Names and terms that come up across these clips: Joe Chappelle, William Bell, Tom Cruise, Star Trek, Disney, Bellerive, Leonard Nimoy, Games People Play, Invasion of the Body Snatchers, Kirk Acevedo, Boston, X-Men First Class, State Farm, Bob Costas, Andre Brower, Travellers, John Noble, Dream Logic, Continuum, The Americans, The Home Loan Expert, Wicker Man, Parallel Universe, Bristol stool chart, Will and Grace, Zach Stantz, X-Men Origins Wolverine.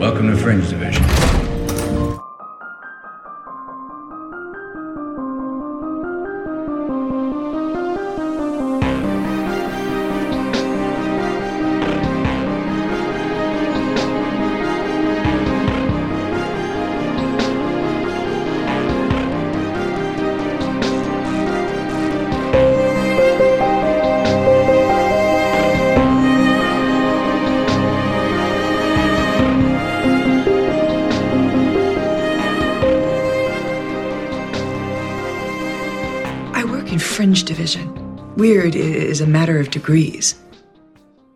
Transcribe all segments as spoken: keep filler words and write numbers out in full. Welcome to Fringe Division. Fringe Division. Weird is a matter of degrees.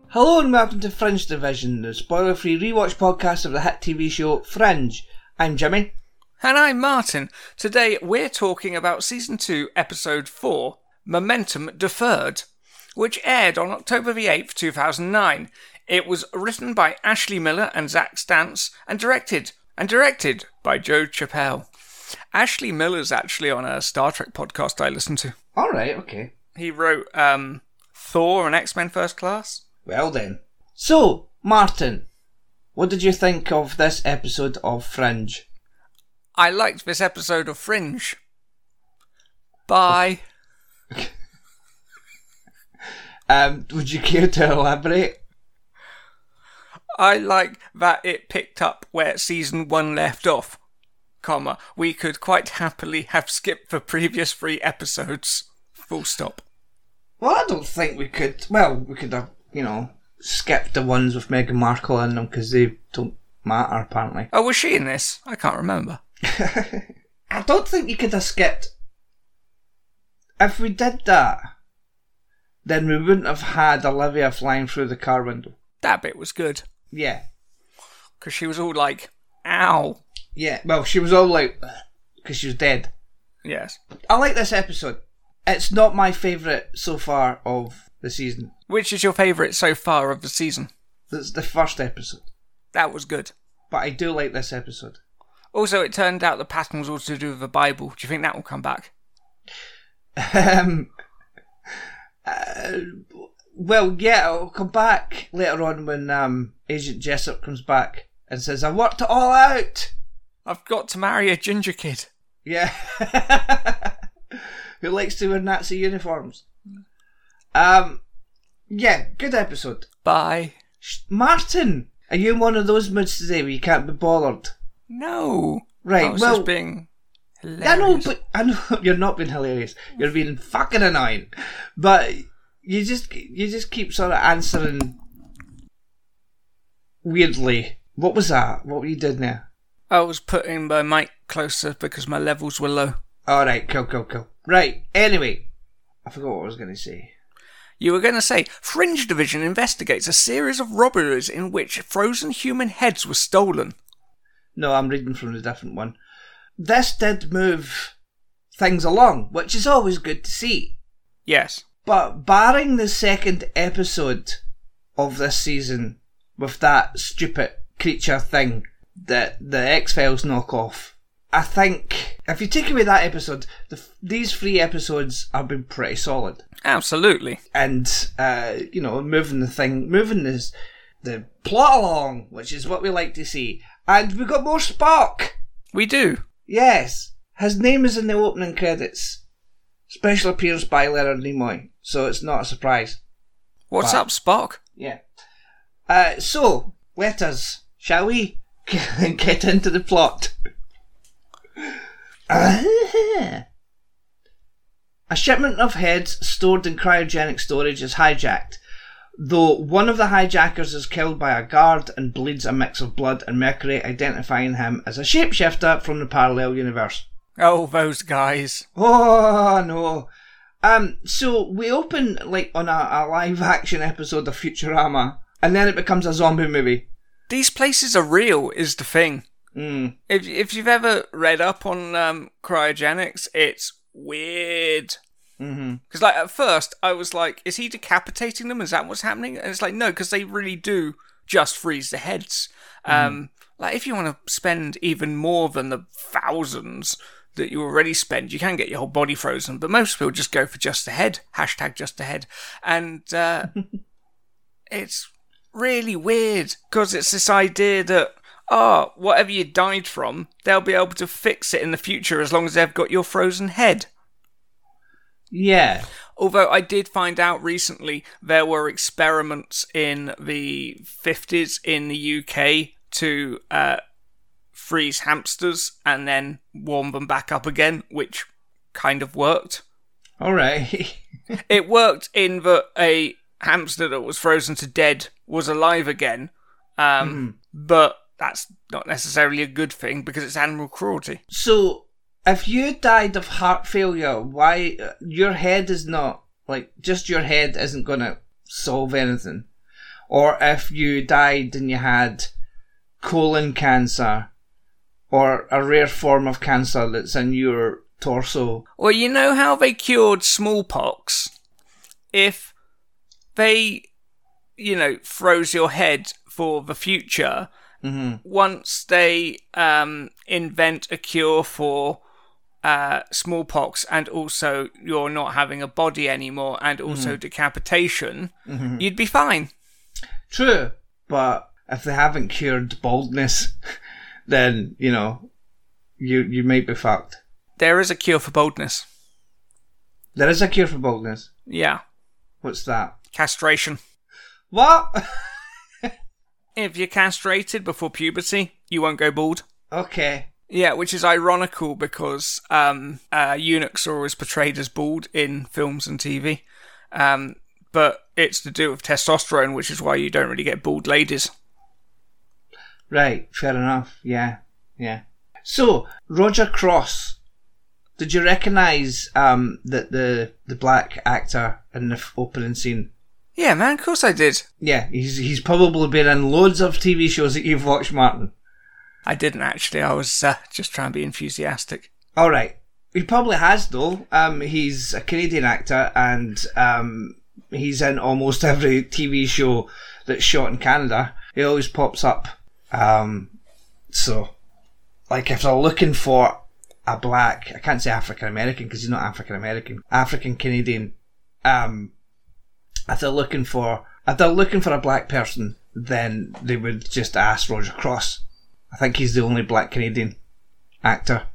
Hello and welcome to Fringe Division, the spoiler-free rewatch podcast of the hit T V show Fringe. I'm Jimmy. And I'm Martin. Today we're talking about Season two, Episode four, Momentum Deferred, which aired on October the eighth, two thousand nine. It was written by Ashley Miller and Zach Stantz and directed, and directed by Joe Chappelle. Ashley Miller's actually on a Star Trek podcast I listen to. All right, okay. He wrote um, Thor and X-Men First Class. Well then. So, Martin, what did you think of this episode of Fringe? I liked this episode of Fringe. Bye. um, would you care to elaborate? I like that it picked up where Season one left off. Comma, we could quite happily have skipped the previous three episodes. Full stop. Well, I don't think we could. Well, we could have, you know, skipped the ones with Meghan Markle in them because they don't matter, apparently. Oh, was she in this? I can't remember. I don't think you could have skipped. If we did that, then we wouldn't have had Olivia flying through the car window. That bit was good. Yeah. Because she was all like, ow. Yeah, well, she was all like, because she was dead. Yes. I like this episode. It's not my favourite so far of the season. Which is your favourite so far of the season? That's the first episode. That was good. But I do like this episode. Also, it turned out the pattern was all to do with the Bible. Do you think that will come back? um. Uh, well, yeah, it'll come back later on when um Agent Jessup comes back and says, "I worked it all out! I've got to marry a ginger kid." Yeah. Who likes to wear Nazi uniforms. Um, yeah, good episode. Bye. Shh, Martin, are you in one of those moods today where you can't be bothered? No. Right, I was well... just being hilarious. I know, but... I know, you're not being hilarious. You're being fucking annoying. But you just, you just keep sort of answering weirdly. What was that? What were you doing there? I was putting my mic closer because my levels were low. Alright, cool, cool, cool. Right, anyway, I forgot what I was going to say. You were going to say, Fringe Division investigates a series of robberies in which frozen human heads were stolen. No, I'm reading from a different one. This did move things along, which is always good to see. Yes. But barring the second episode of this season with that stupid creature thing... that the X-Files knockoff. I think, if you take away that episode, the, these three episodes have been pretty solid. Absolutely. And, uh, you know, moving the thing, moving this, the plot along, which is what we like to see. And we got more Spock! We do. Yes. His name is in the opening credits. Special appearance by Leonard Nimoy, so it's not a surprise. What's but, up, Spock? Yeah. Uh, so, let us, shall we? Get into the plot. A shipment of heads stored in cryogenic storage is hijacked, though one of the hijackers is killed by a guard and bleeds a mix of blood and mercury, identifying him as a shapeshifter from the Parallel Universe. Oh, those guys. Oh, no. Um, so we open like on a, a live-action episode of Futurama, and then it becomes a zombie movie. These places are real, is the thing. Mm. If if you've ever read up on um, cryogenics, it's weird. Because mm-hmm. like at first, I was like, is he decapitating them? Is that what's happening? And it's like, no, because they really do just freeze the heads. Mm. Um, like if you want to spend even more than the thousands that you already spend, you can get your whole body frozen. But most people just go for just the head. Hashtag just the head. And uh, it's... really weird, because it's this idea that ah, whatever you died from, they'll be able to fix it in the future as long as they've got your frozen head. Yeah. Although I did find out recently there were experiments in the fifties in the U K to uh, freeze hamsters and then warm them back up again, which kind of worked. All right. It worked in that a hamster that was frozen to dead was alive again, um, mm. but that's not necessarily a good thing because it's animal cruelty. So... if you died of heart failure, why your head is not, like, just your head isn't going to solve anything. Or if you died and you had colon cancer or a rare form of cancer that's in your torso. Well, you know how they cured smallpox? If they, you know, froze your head for the future, mm-hmm. once they um, invent a cure for... Uh, smallpox, and also you're not having a body anymore, and also mm-hmm. decapitation, mm-hmm. you'd be fine. True, but if they haven't cured baldness, then, you know, you you might be fucked. There is a cure for baldness. There is a cure for baldness? Yeah. What's that? Castration. What? If you're castrated before puberty, you won't go bald. Okay. Yeah, which is ironical because um, uh, eunuchs are always portrayed as bald in films and T V. Um, but it's to do with testosterone, which is why you don't really get bald ladies. Right, fair enough. Yeah, yeah. So, Roger Cross. Did you recognise um, that the, the black actor in the opening scene? Yeah, man, of course I did. Yeah, he's he's probably been in loads of T V shows that you've watched, Martin. I didn't actually. I was uh, just trying to be enthusiastic. All right. He probably has, though. Um, he's a Canadian actor, and um, he's in almost every T V show that's shot in Canada. He always pops up. Um, so, like, if they're looking for a black... I can't say African-American, because he's not African-American. African-Canadian. Um, if they're looking for... If they're looking for a black person, then they would just ask Roger Cross. I think he's the only black Canadian actor.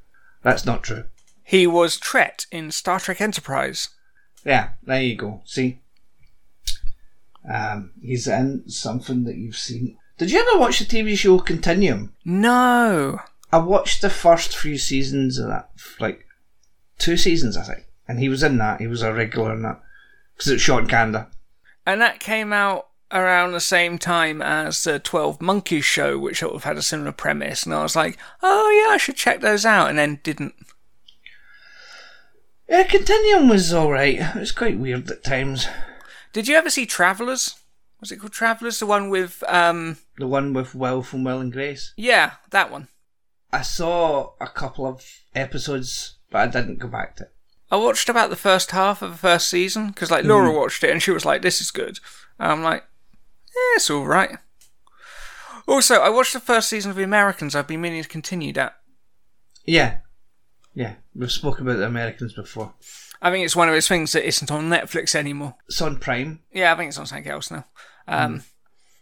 That's not true. He was Tret in Star Trek Enterprise. Yeah, there you go. See? Um, he's in something that you've seen. Did you ever watch the T V show Continuum? No. I watched the first few seasons of that. Like, two seasons, I think. And he was in that. He was a regular in that. Because it's shot in Canada. And that came out around the same time as the twelve Monkeys show, which sort of had a similar premise, and I was like, oh yeah, I should check those out, and then didn't. Yeah, Continuum was alright. It was quite weird at times. Did you ever see Travellers? Was it called Travellers? The one with... um, The one with Will from Will and Grace? Yeah, that one. I saw a couple of episodes, but I didn't go back to it. I watched about the first half of the first season, because like Laura mm. watched it, and she was like, this is good. And I'm like, yeah, it's all right. Also, I watched the first season of The Americans. I've been meaning to continue that. Yeah. Yeah. We've spoken about The Americans before. I think it's one of those things that isn't on Netflix anymore. It's on Prime. Yeah, I think it's on something else now. Um, mm.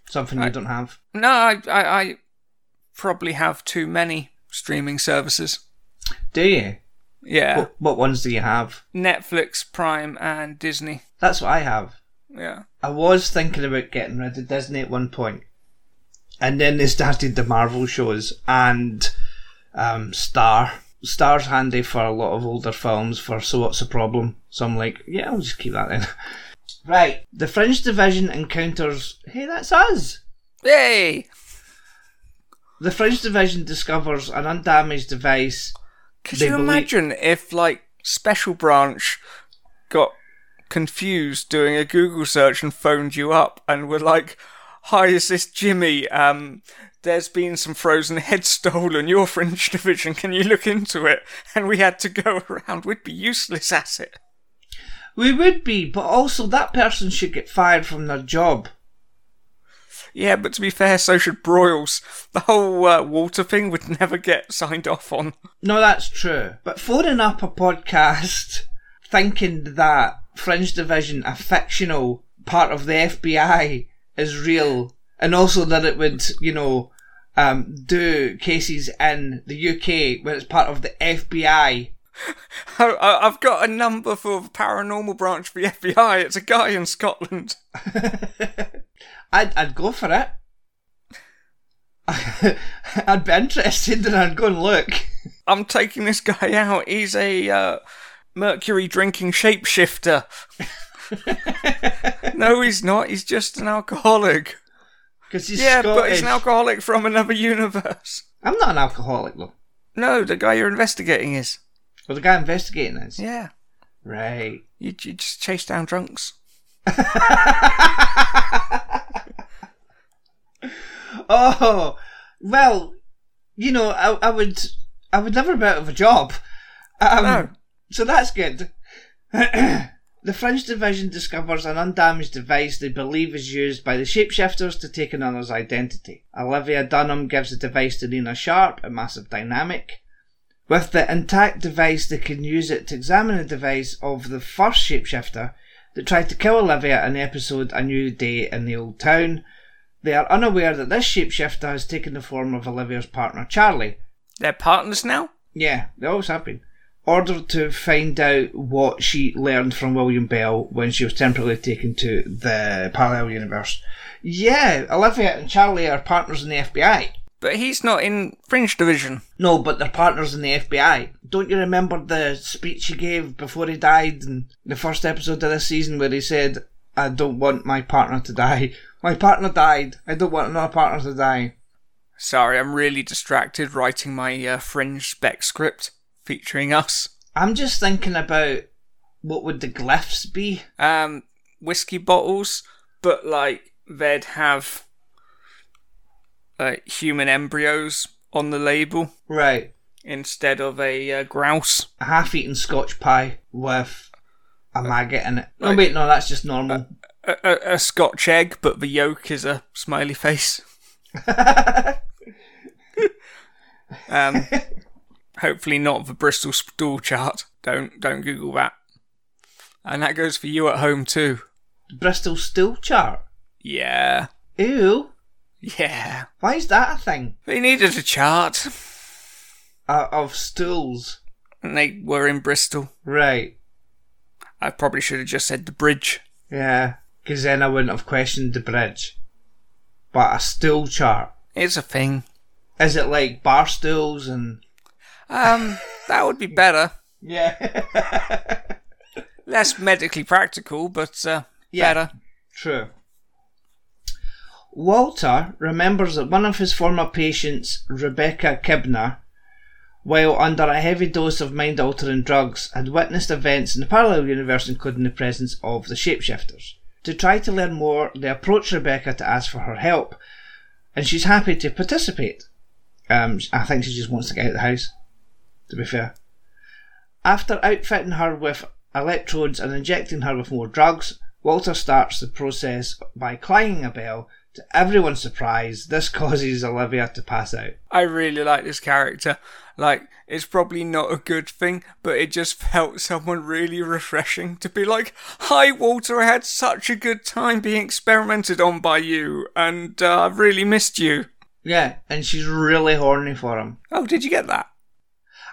Something I, you don't have? No, I, I, I probably have too many streaming services. Do you? Yeah. What, what ones do you have? Netflix, Prime and Disney. That's what I have. Yeah. I was thinking about getting rid of Disney at one point, and then they started the Marvel shows and um, Star. Star's handy for a lot of older films for So What's the Problem? So I'm like, yeah, I'll just keep that then. Right. The Fringe Division encounters... Hey, that's us! Yay! The Fringe Division discovers an undamaged device. Could you imagine believe- if, like, Special Branch got confused doing a Google search and phoned you up and were like, hi, is this Jimmy? Um, there's been some frozen heads stolen. Your Fringe Division, can you look into it? And we had to go around. We'd be useless at it. We would be, but also that person should get fired from their job. Yeah, but to be fair, so should Broyles. The whole uh, Walter thing would never get signed off on. No, that's true. But phoning up a podcast thinking that Fringe Division, a fictional part of the F B I, is real, and also that it would, you know, um, do cases in the U K where it's part of the F B I. I've got a number for the paranormal branch of the F B I. It's a guy in Scotland. I'd, I'd go for it. I'd be interested and I'd go and look. I'm taking this guy out. He's a uh, mercury drinking shapeshifter. No, he's not. He's just an alcoholic. Because he's yeah, Scottish. But he's an alcoholic from another universe. I'm not an alcoholic, though. No, the guy you're investigating is. Well, the guy investigating is? Yeah. Right. You, you just chase down drunks. Oh, well, you know, I, I would I would never be out of a job. Um, no. So that's good. The Fringe Division discovers an undamaged device they believe is used by the shapeshifters to take another's identity. Olivia Dunham gives the device to Nina Sharp, a Massive Dynamic. With the intact device, they can use it to examine the device of the first shapeshifter that tried to kill Olivia in the episode A New Day in the Old Town. They are unaware that this shapeshifter has taken the form of Olivia's partner, Charlie. They're partners now? Yeah, they always have been. Ordered to find out what she learned from William Bell when she was temporarily taken to the Parallel Universe. Yeah, Olivia and Charlie are partners in the F B I. But he's not in Fringe Division. No, but they're partners in the F B I. Don't you remember the speech he gave before he died in the first episode of this season where he said, I don't want my partner to die. My partner died. I don't want another partner to die. Sorry, I'm really distracted writing my uh, Fringe spec script featuring us. I'm just thinking about what would the glyphs be? Um, whiskey bottles, but like they'd have... Uh, human embryos on the label. Right. Instead of a uh, grouse. A half-eaten scotch pie with a maggot in it. No, like, wait, no, that's just normal. A, a, a scotch egg, but the yolk is a smiley face. um, hopefully not the Bristol stool chart. Don't don't Google that. And that goes for you at home too. Bristol stool chart? Yeah. Ew. Yeah. Why is that a thing? They needed a chart. Uh, of stools. And they were in Bristol. Right. I probably should have just said the bridge. Yeah, because then I wouldn't have questioned the bridge. But a stool chart. It's a thing. Is it like bar stools and... Um, that would be better. Yeah. Less medically practical, but uh, yeah, better. True. Walter remembers that one of his former patients, Rebecca Kibner, while under a heavy dose of mind-altering drugs, had witnessed events in the parallel universe including the presence of the shapeshifters. To try to learn more, they approach Rebecca to ask for her help, and she's happy to participate. Um, I think she just wants to get out of the house, to be fair. After outfitting her with electrodes and injecting her with more drugs, Walter starts the process by clanging a bell. To everyone's surprise, this causes Olivia to pass out. I really like this character. Like, it's probably not a good thing, but it just felt someone really refreshing to be like, hi, Walter, I had such a good time being experimented on by you, and uh, I've really missed you. Yeah, and she's really horny for him. Oh, did you get that?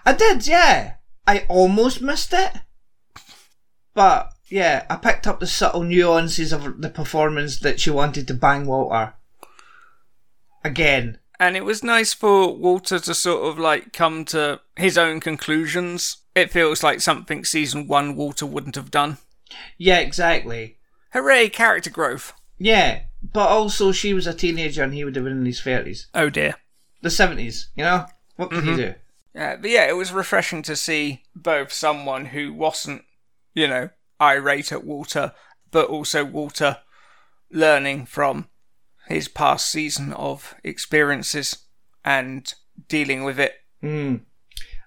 I did, yeah. I almost missed it. But... yeah, I picked up the subtle nuances of the performance that she wanted to bang Walter. Again. And it was nice for Walter to sort of like come to his own conclusions. It feels like something season one Walter wouldn't have done. Yeah, exactly. Hooray, character growth. Yeah, but also she was a teenager and he would have been in his thirties. Oh dear. The seventies, you know? What could mm-hmm. he do? Yeah, but yeah, it was refreshing to see both someone who wasn't, you know, irate at Walter, but also Walter learning from his past season of experiences and dealing with it. Mm.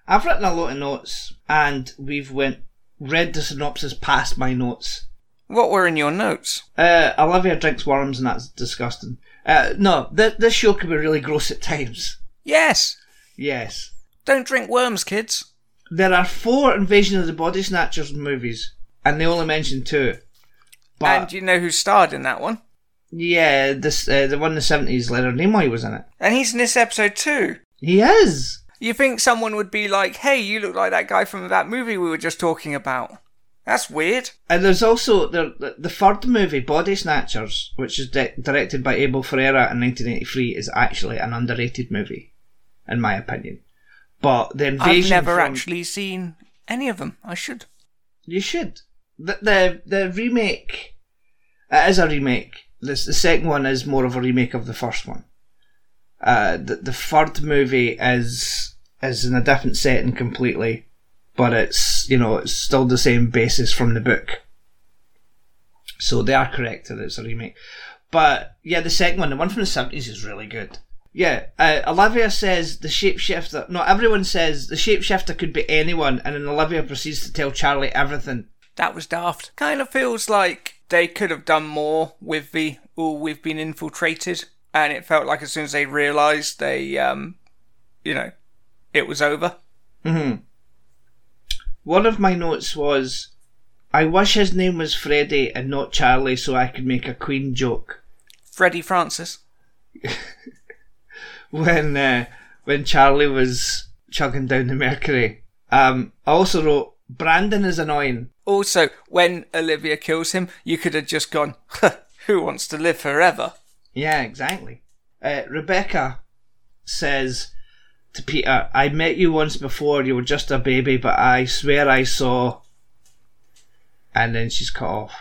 I've written a lot of notes, and we've went read the synopsis past my notes. What were in your notes? Uh, Olivia drinks worms, and that's disgusting. Uh, no, th- this show can be really gross at times. Yes. Yes. Don't drink worms, kids. There are four Invasion of the Body Snatchers movies. And they only mentioned two. But and you know who starred in that one? Yeah, this uh, the one in the seventies, Leonard Nimoy was in it. And he's in this episode too. He is. You think someone would be like, hey, you look like that guy from that movie we were just talking about. That's weird. And there's also the, the third movie, Body Snatchers, which is de- directed by Abel Ferreira in nineteen eighty-three, is actually an underrated movie, in my opinion. But the invasion I've never from... actually seen any of them. I should. You should. The the, the remake, it is a remake. This, the second one is more of a remake of the first one. Uh, the, the third movie is is in a different setting completely, but it's, you know, it's still the same basis from the book. So they are correct that it's a remake. But yeah, the second one, the one from the seventies, is really good. Yeah, uh, Olivia says the shapeshifter... No, everyone says the shapeshifter could be anyone, and then Olivia proceeds to tell Charlie everything. That was daft. Kind of feels like they could have done more with the, oh, we've been infiltrated. And it felt like as soon as they realised, they, um, you know, it was over. Mm-hmm. One of my notes was, I wish his name was Freddie and not Charlie so I could make a Queen joke. Freddie Francis. When uh, when Charlie was chugging down the Mercury. Um, I also wrote, Brandon is annoying. Also, when Olivia kills him, you could have just gone, who wants to live forever? Yeah, exactly. Uh, Rebecca says to Peter, I met you once before, you were just a baby, but I swear I saw... And then she's cut off.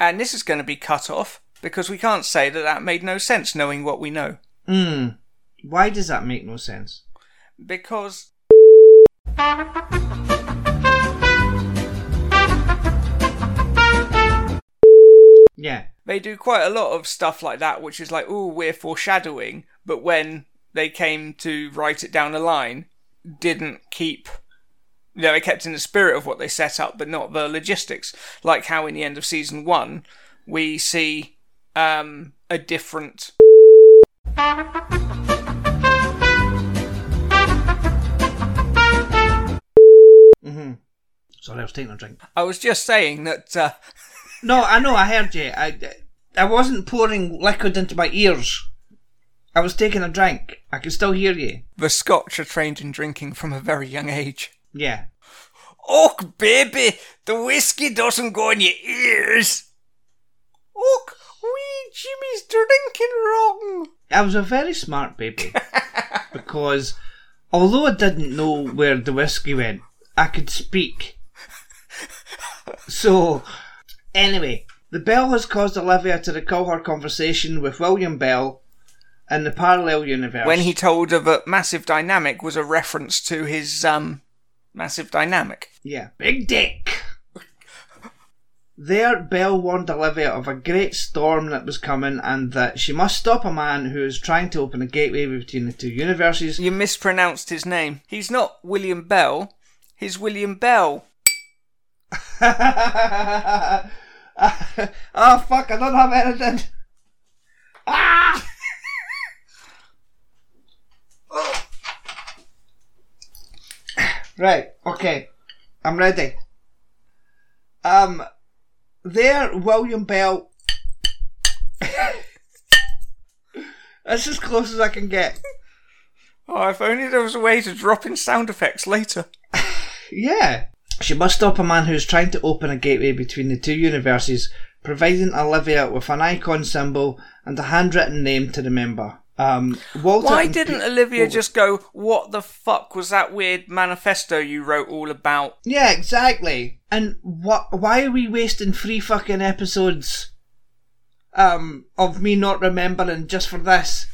And this is going to be cut off, because we can't say that that made no sense, knowing what we know. Hmm. Why does that make no sense? Because... Yeah. They do quite a lot of stuff like that, which is like, oh, we're foreshadowing, but when they came to write it down the line, didn't keep... You know, they kept in the spirit of what they set up, but not the logistics. Like how in the end of season one, we see um, a different... Mm-hmm. Sorry, I was taking a drink. I was just saying that... Uh, No, I know, I heard you. I, I wasn't pouring liquid into my ears. I was taking a drink. I could still hear you. The Scotch are trained in drinking from a very young age. Yeah. Och, baby, the whiskey doesn't go in your ears. Och, wee Jimmy's drinking wrong. I was a very smart baby. Because although I didn't know where the whiskey went, I could speak. So... Anyway, the bell has caused Olivia to recall her conversation with William Bell in the Parallel Universe. When he told her that Massive Dynamic was a reference to his, um, Massive Dynamic. Yeah. Big dick! There, Bell warned Olivia of a great storm that was coming and that she must stop a man who is trying to open a gateway between the two universes. You mispronounced his name. He's not William Bell. He's William Bell. Oh fuck, I don't have anything. Ah! Oh. Right, okay. I'm ready. Um, there, William Bell. That's as close as I can get. Oh, if only there was a way to drop in sound effects later. Yeah. She must stop a man who is trying to open a gateway between the two universes, providing Olivia with an icon symbol and a handwritten name to remember. Um, Walter Why didn't P- Olivia oh. just go, what the fuck was that weird manifesto you wrote all about? Yeah, exactly. And wh- why are we wasting three fucking episodes um, of me not remembering just for this?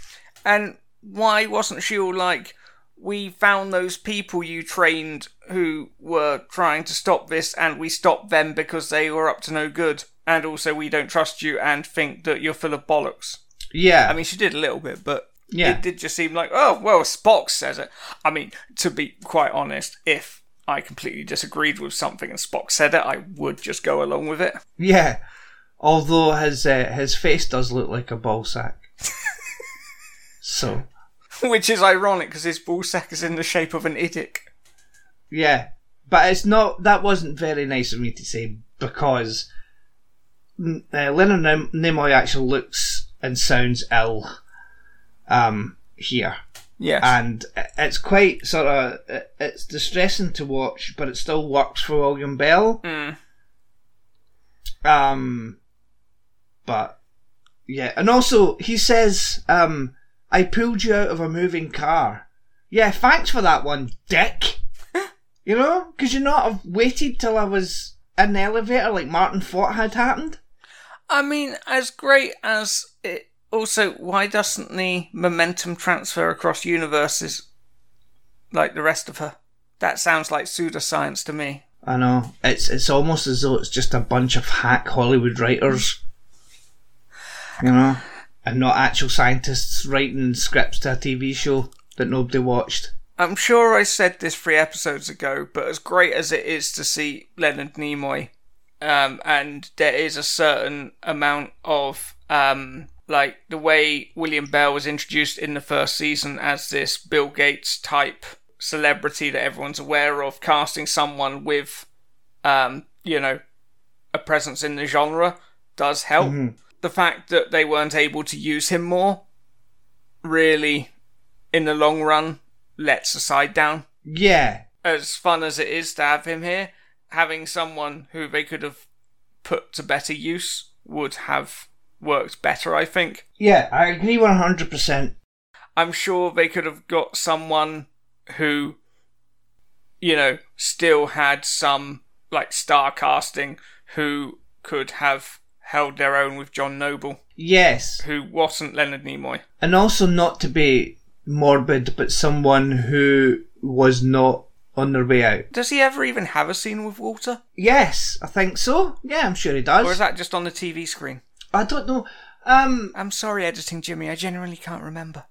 And why wasn't she all like, we found those people you trained who were trying to stop this and we stopped them because they were up to no good and also we don't trust you and think that you're full of bollocks. Yeah. I mean, she did a little bit, but yeah. It did just seem like, oh, well, Spock says it. I mean, to be quite honest, if I completely disagreed with something and Spock said it, I would just go along with it. Yeah. Although his, uh, his face does look like a ball sack. So... Which is ironic because his ballsack is in the shape of an idiot. Yeah, but it's not. That wasn't very nice of me to say because uh, Leonard Nim- Nimoy actually looks and sounds ill um, here. Yes. And it's quite sort of, it's distressing to watch, but it still works for William Bell. Mm. Um, but, yeah. And also, he says, um, I pulled you out of a moving car. Yeah, thanks for that one, dick. You know? Because you know, I've waited till I was in the elevator like Martin thought had happened. I mean, as great as it... Also, why doesn't the momentum transfer across universes like the rest of her? That sounds like pseudoscience to me. I know. It's it's almost as though it's just a bunch of hack Hollywood writers. You know? And not actual scientists writing scripts to a T V show that nobody watched. I'm sure I said this three episodes ago, but as great as it is to see Leonard Nimoy, um, and there is a certain amount of... Um, like the way William Bell was introduced in the first season as this Bill Gates type celebrity that everyone's aware of, casting someone with, um, you know, a presence in the genre does help. Mm-hmm. The fact that they weren't able to use him more really, in the long run, lets the side down. Yeah. As fun as it is to have him here, having someone who they could have put to better use would have... worked better, I think. Yeah, I agree one hundred percent. I'm sure they could have got someone who, you know, still had some, like, star casting, who could have held their own with John Noble. Yes. Who wasn't Leonard Nimoy. And also, not to be morbid, but someone who was not on their way out. Does he ever even have a scene with Walter? Yes, I think so. Yeah, I'm sure he does. Or is that just on the T V screen? I don't know. Um, I'm sorry, editing Jimmy. I generally can't remember.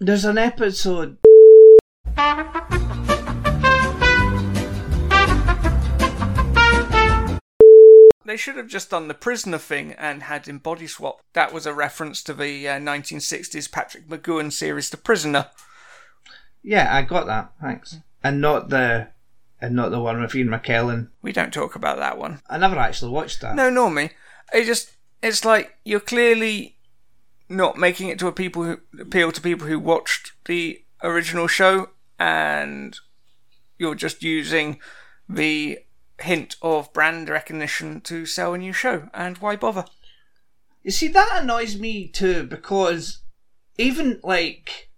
There's an episode. They should have just done the prisoner thing and had him body swap. That was a reference to the uh, nineteen sixties Patrick McGoohan series, The Prisoner. Yeah, I got that. Thanks. And not the, and not the one with Ian McKellen. We don't talk about that one. I never actually watched that. No, nor me. I just. It's like you're clearly not making it to a people who, appeal to people who watched the original show, and you're just using the hint of brand recognition to sell a new show. And why bother? You see, that annoys me too, because even like,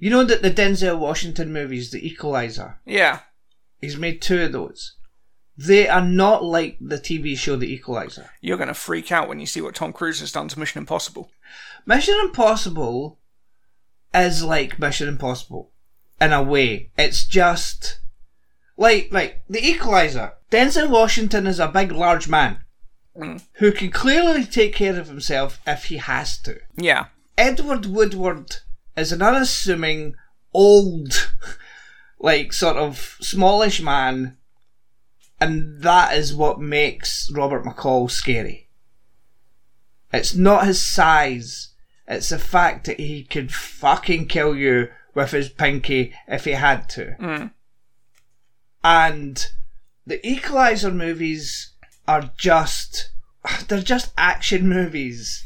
you know that the Denzel Washington movies, The Equalizer. Yeah. He's made two of those. They are not like the T V show The Equalizer. You're going to freak out when you see what Tom Cruise has done to Mission Impossible. Mission Impossible is like Mission Impossible, in a way. It's just... Like, like The Equalizer. Denzel Washington is a big, large man mm. who can clearly take care of himself if he has to. Yeah. Edward Woodward is an unassuming, old, like, sort of smallish man... And that is what makes Robert McCall scary. It's not his size. It's the fact that he could fucking kill you with his pinky if he had to. Mm. And the Equalizer movies are just... They're just action movies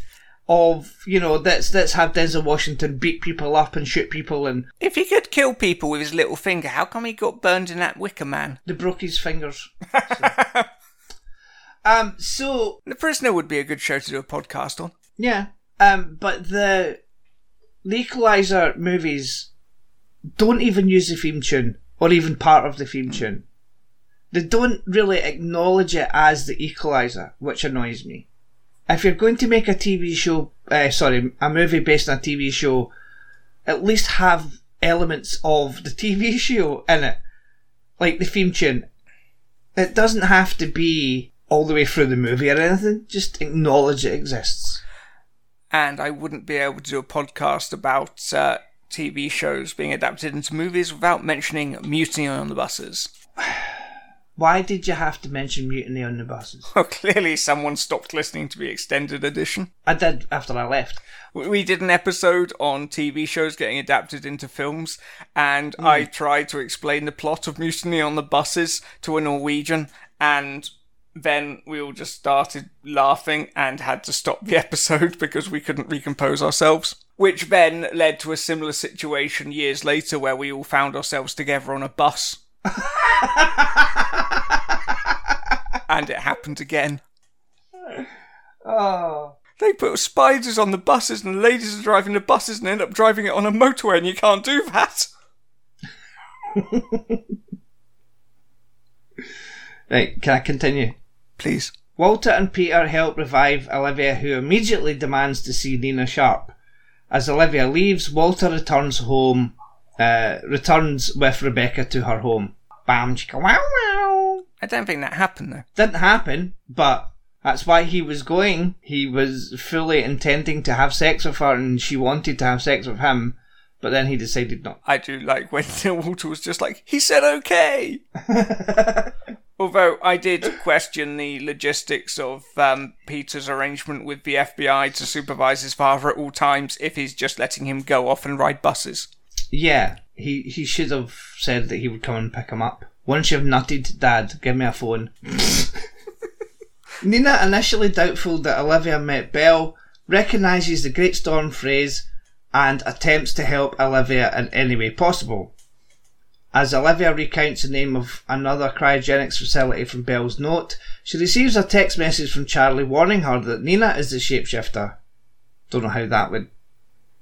of, you know, let's, let's have Denzel Washington beat people up and shoot people and... If he could kill people with his little finger, how come he got burned in that Wicker Man? They broke his fingers. So. um, so... The Prisoner would be a good show to do a podcast on. Yeah. Um, but the, the Equalizer movies don't even use the theme tune, or even part of the theme tune. They don't really acknowledge it as the Equalizer, which annoys me. If you're going to make a T V show, uh, sorry, a movie based on a T V show, at least have elements of the T V show in it, like the theme tune. It doesn't have to be all the way through the movie or anything, just acknowledge it exists. And I wouldn't be able to do a podcast about uh, T V shows being adapted into movies without mentioning Mutiny on the Buses. Why did you have to mention Mutiny on the Buses? Well, clearly someone stopped listening to the extended edition. I did after I left. We did an episode on T V shows getting adapted into films, and mm. I tried to explain the plot of Mutiny on the Buses to a Norwegian, and then we all just started laughing and had to stop the episode because we couldn't recompose ourselves. Which then led to a similar situation years later where we all found ourselves together on a bus. And it happened again. Oh. They put spiders on the buses and the ladies are driving the buses and end up driving it on a motorway, and you can't do that. Right, can I continue? Please. Walter and Peter help revive Olivia, who immediately demands to see Nina Sharp. As Olivia leaves, Walter returns home, uh, returns with Rebecca to her home. Bam, she goes, wow, wow. I don't think that happened, though. Didn't happen, but that's why he was going. He was fully intending to have sex with her, and she wanted to have sex with him, but then he decided not. I do like when Walter was just like, he said okay. Although I did question the logistics of um, Peter's arrangement with the F B I to supervise his father at all times if he's just letting him go off and ride buses. Yeah, he, he should have said that he would come and pick him up. Once you've nutted, Dad, give me a phone. Nina, initially doubtful that Olivia met Bell, recognises the Great Storm phrase and attempts to help Olivia in any way possible. As Olivia recounts the name of another cryogenics facility from Bell's note, she receives a text message from Charlie warning her that Nina is the shapeshifter. Don't know how that would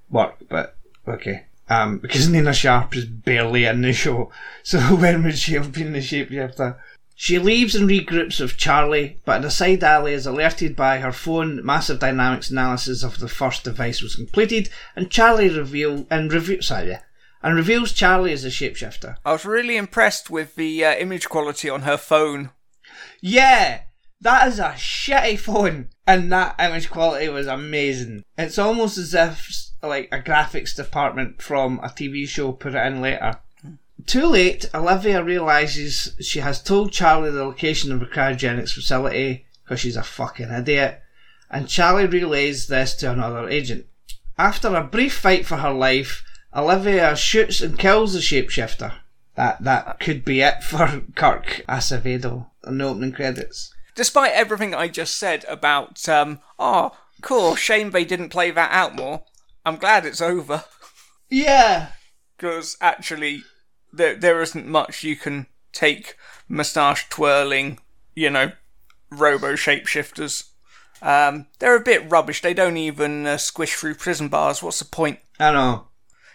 work, but okay. Um, because Nina Sharp is barely in the show, so when would she have been the shapeshifter? She leaves and regroups with Charlie, but in a side alley is alerted by her phone. Massive Dynamic's analysis of the first device was completed, and Charlie reveal and review. Sorry, yeah. And reveals Charlie as a shapeshifter. I was really impressed with the uh, image quality on her phone. Yeah, that is a shitty phone. And that image quality was amazing. It's almost as if like a graphics department from a T V show put it in later. Mm. Too late, Olivia realises she has told Charlie the location of a cryogenics facility because she's a fucking idiot. And Charlie relays this to another agent. After a brief fight for her life, Olivia shoots and kills the shapeshifter. That that could be it for Kirk Acevedo in the opening credits. Despite everything I just said about, um, oh, cool, shame they didn't play that out more, I'm glad it's over. Yeah. Because actually, there there isn't much you can take moustache-twirling, you know, robo-shapeshifters. Um, they're a bit rubbish. They don't even uh, squish through prison bars. What's the point? I know.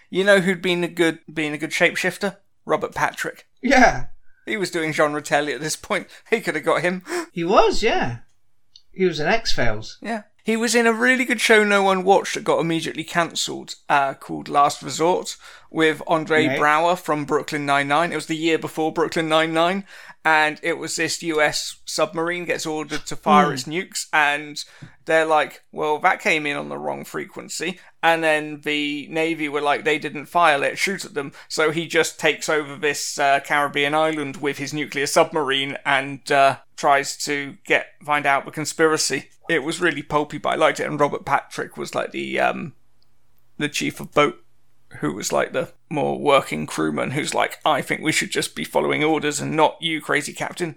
You know who'd been a good been a good shapeshifter? Robert Patrick. Yeah. He was doing Jean Rotelli at this point. He could have got him. He was, yeah. He was in X-Files. Yeah. He was in a really good show no one watched that got immediately cancelled uh, called Last Resort with Andre right. Brower from Brooklyn Nine-Nine. It was the year before Brooklyn Nine-Nine. And it was this U S submarine gets ordered to fire mm. its nukes. And they're like, well, that came in on the wrong frequency. And then the Navy were like, they didn't fire, let's shoot at them. So he just takes over this uh, Caribbean island with his nuclear submarine and uh, tries to get find out the conspiracy. It was really pulpy, but I liked it. And Robert Patrick was like the um, the chief of boat, who was like the more working crewman, who's like, I think we should just be following orders and not you, crazy captain.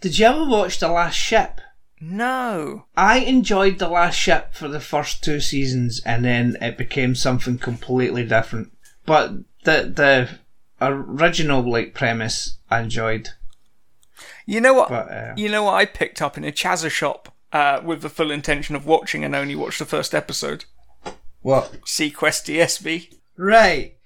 Did you ever watch The Last Ship? No. I enjoyed The Last Ship for the first two seasons, and then it became something completely different. But the the original like premise I enjoyed. You know what? But, uh, you know what I picked up in a Chazza shop uh, with the full intention of watching, and only watched the first episode. What? Sequest D S V. Right.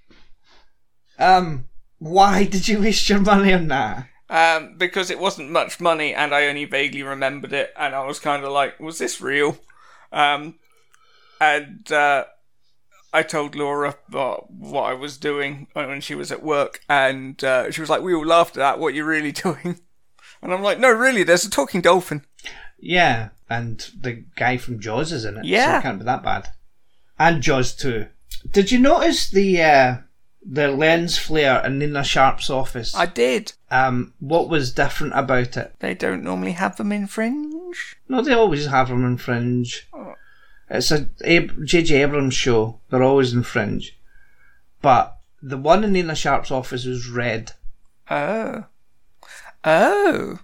Um. Why did you waste your money on that? Um, because it wasn't much money and I only vaguely remembered it and I was kind of like, was this real? Um, and uh, I told Laura what, what I was doing when she was at work and uh, she was like, we all laughed at that, what are you really doing? And I'm like, no, really, there's a talking dolphin. Yeah, and the guy from Jaws is in it, yeah. So it can't be that bad. And Jaws two. Did you notice the... Uh... the lens flare in Nina Sharp's office? I did. Um, what was different about it? They don't normally have them in Fringe? No, they always have them in Fringe. Oh. It's a J J Abrams show. They're always in Fringe. But the one in Nina Sharp's office was red. Oh. Oh.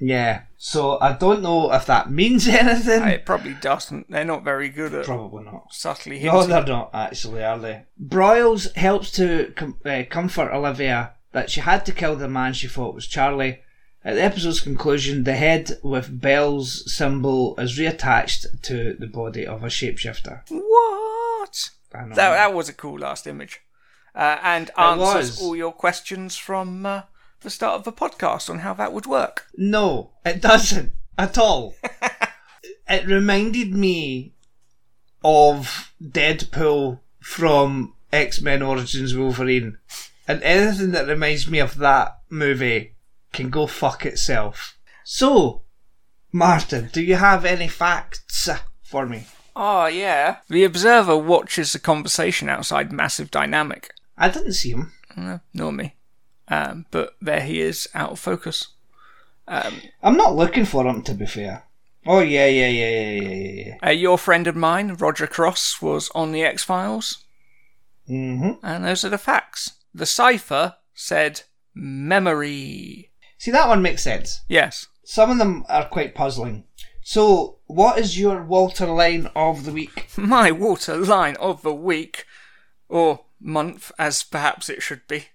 Yeah, so I don't know if that means anything. It probably doesn't. They're not very good at probably not subtly hinting. No, they're not, actually, are they? Broyles helps to com- uh, comfort Olivia that she had to kill the man she thought was Charlie. At the episode's conclusion, the head with Bell's symbol is reattached to the body of a shapeshifter. What? I know. That, that was a cool last image. Uh, and answers all your questions from... Uh, the start of a podcast on how that would work. No, it doesn't at all. It reminded me of Deadpool from X-Men Origins Wolverine, and anything that reminds me of that movie can go fuck itself. So, Martin, do you have any facts for me? Oh, yeah. The Observer watches the conversation outside Massive Dynamic. I didn't see him. No, nor me. Um, but there he is, out of focus. Um, I'm not looking for him, to be fair. Oh, yeah, yeah, yeah, yeah, yeah, yeah. Uh, your friend of mine, Roger Cross, was on the X-Files. Mm-hmm. And those are the facts. The cipher said memory. See, that one makes sense. Yes. Some of them are quite puzzling. So, what is your Walter line of the week? My Walter line of the week, or month, as perhaps it should be.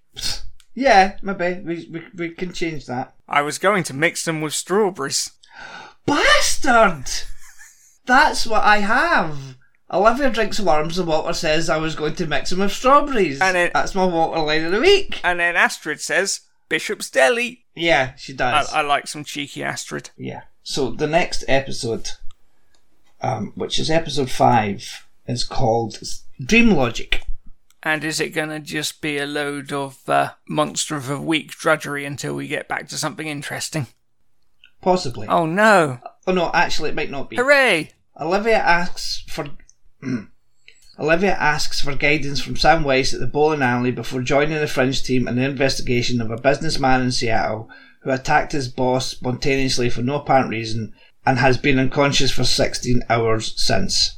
Yeah, maybe. We, we we can change that. I was going to mix them with strawberries. Bastard! That's what I have. Olivia drinks worms and Walter says I was going to mix them with strawberries. And then, that's my Walter line of the week. And then Astrid says, Bishop's Deli. Yeah, she does. I, I like some cheeky Astrid. Yeah. So the next episode, um, which is episode five, is called Dream Logic. And is it going to just be a load of uh, monster of a week drudgery until we get back to something interesting? Possibly. Oh, no. Oh, no, actually, it might not be. Hooray! Olivia asks for... Olivia asks for guidance from Sam Weiss at the bowling alley before joining the Fringe team in the investigation of a businessman in Seattle who attacked his boss spontaneously for no apparent reason and has been unconscious for sixteen hours since.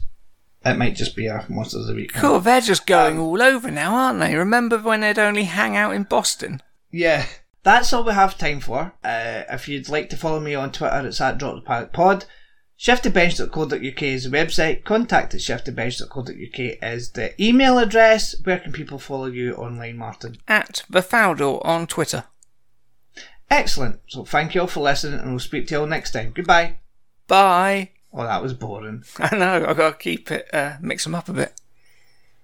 It might just be our monster of the week. Cool, they're just going um, all over now, aren't they? Remember when they'd only hang out in Boston? Yeah. That's all we have time for. Uh, if you'd like to follow me on Twitter, it's at DropThePanicPod. Shifted Bench dot co dot U K is the website. Contact at Shifted Bench dot co dot U K is the email address. Where can people follow you online, Martin? At TheFowdor on Twitter. Excellent. So thank you all for listening, and we'll speak to you all next time. Goodbye. Bye. Oh, that was boring. I know, I've got to keep it, uh, mix them up a bit.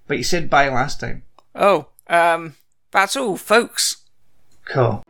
But you said bye last time. Oh, um, that's all, folks. Cool.